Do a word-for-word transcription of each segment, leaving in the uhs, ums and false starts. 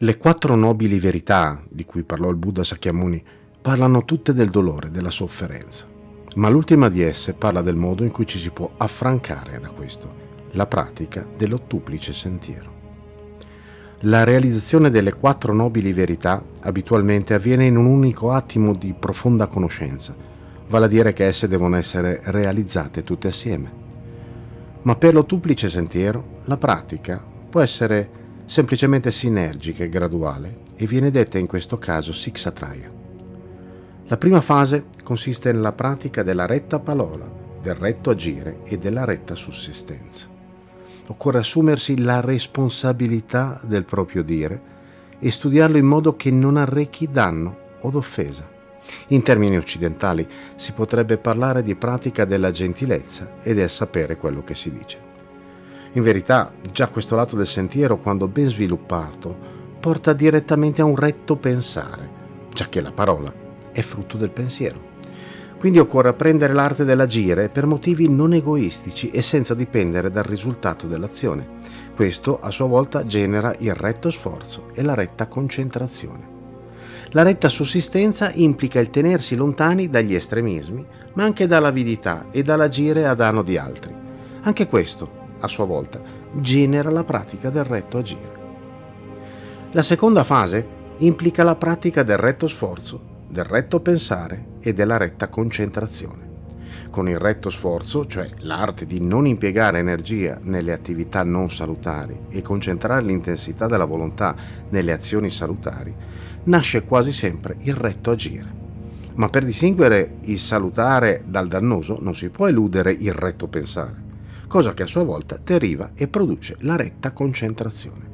Le quattro nobili verità di cui parlò il Buddha Sakyamuni parlano tutte del dolore, della sofferenza, ma l'ultima di esse parla del modo in cui ci si può affrancare da questo, la pratica dell'ottuplice sentiero. La realizzazione delle quattro nobili verità abitualmente avviene in un unico attimo di profonda conoscenza, vale a dire che esse devono essere realizzate tutte assieme. Ma per l'ottuplice sentiero la pratica può essere semplicemente sinergica e graduale e viene detta in questo caso Sixa Traia. La prima fase consiste nella pratica della retta parola, del retto agire e della retta sussistenza. Occorre assumersi la responsabilità del proprio dire e studiarlo in modo che non arrechi danno od offesa. In termini occidentali si potrebbe parlare di pratica della gentilezza e del sapere quello che si dice. In verità, già questo lato del sentiero, quando ben sviluppato, porta direttamente a un retto pensare, già che la parola è frutto del pensiero. Quindi occorre apprendere l'arte dell'agire per motivi non egoistici e senza dipendere dal risultato dell'azione. Questo a sua volta genera il retto sforzo e la retta concentrazione. La retta sussistenza implica il tenersi lontani dagli estremismi, ma anche dall'avidità e dall'agire a danno di altri. Anche questo, a sua volta, genera la pratica del retto agire. La seconda fase implica la pratica del retto sforzo, del retto pensare e della retta concentrazione. Con il retto sforzo, cioè l'arte di non impiegare energia nelle attività non salutari e concentrare l'intensità della volontà nelle azioni salutari, nasce quasi sempre il retto agire. Ma per distinguere il salutare dal dannoso non si può eludere il retto pensare, cosa che a sua volta deriva e produce la retta concentrazione.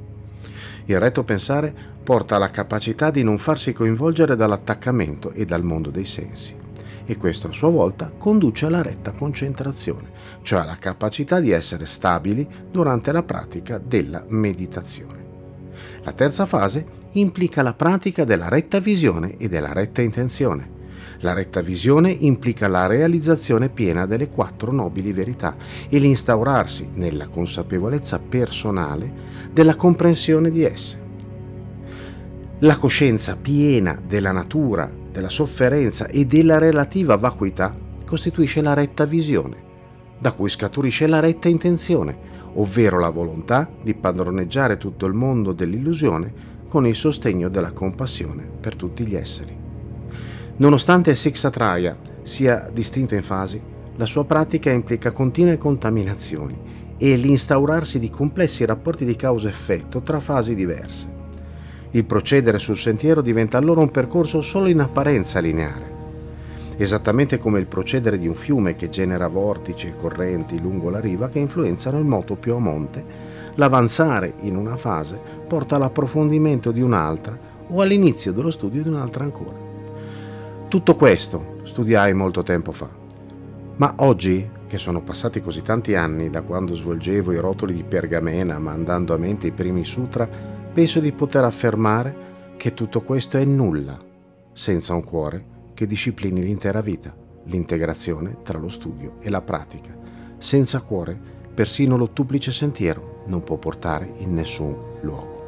Il retto pensare porta alla capacità di non farsi coinvolgere dall'attaccamento e dal mondo dei sensi. E questo a sua volta conduce alla retta concentrazione, cioè alla capacità di essere stabili durante la pratica della meditazione. La terza fase implica la pratica della retta visione e della retta intenzione. La retta visione implica la realizzazione piena delle quattro nobili verità e l'instaurarsi nella consapevolezza personale della comprensione di esse. La coscienza piena della natura, della sofferenza e della relativa vacuità costituisce la retta visione, da cui scaturisce la retta intenzione, ovvero la volontà di padroneggiare tutto il mondo dell'illusione con il sostegno della compassione per tutti gli esseri. Nonostante Sixa Traia sia distinto in fasi, la sua pratica implica continue contaminazioni e l'instaurarsi di complessi rapporti di causa-effetto tra fasi diverse. Il procedere sul sentiero diventa allora un percorso solo in apparenza lineare. Esattamente come il procedere di un fiume che genera vortici e correnti lungo la riva che influenzano il moto più a monte, l'avanzare in una fase porta all'approfondimento di un'altra o all'inizio dello studio di un'altra ancora. Tutto questo studiai molto tempo fa, ma oggi, che sono passati così tanti anni da quando svolgevo i rotoli di pergamena mandando a mente i primi sutra, penso di poter affermare che tutto questo è nulla senza un cuore che disciplini l'intera vita, l'integrazione tra lo studio e la pratica. Senza cuore, persino l'ottuplice sentiero non può portare in nessun luogo.